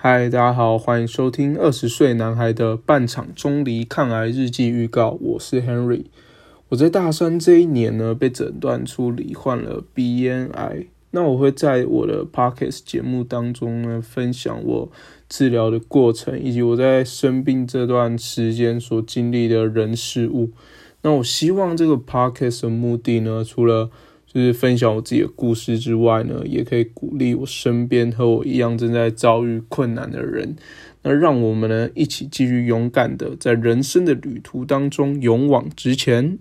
嗨，大家好，欢迎收听20岁男孩的半场中离抗癌日记预告，我是 Henry。 我在大三这一年呢，被诊断出罹患了鼻咽癌。那我会在我的 Podcast 节目当中呢，分享我治疗的过程，以及我在生病这段时间所经历的人事物。那我希望这个 Podcast 的目的呢，除了就是分享我自己的故事之外呢，也可以鼓励我身边和我一样正在遭遇困难的人。那让我们呢一起继续勇敢的在人生的旅途当中勇往直前。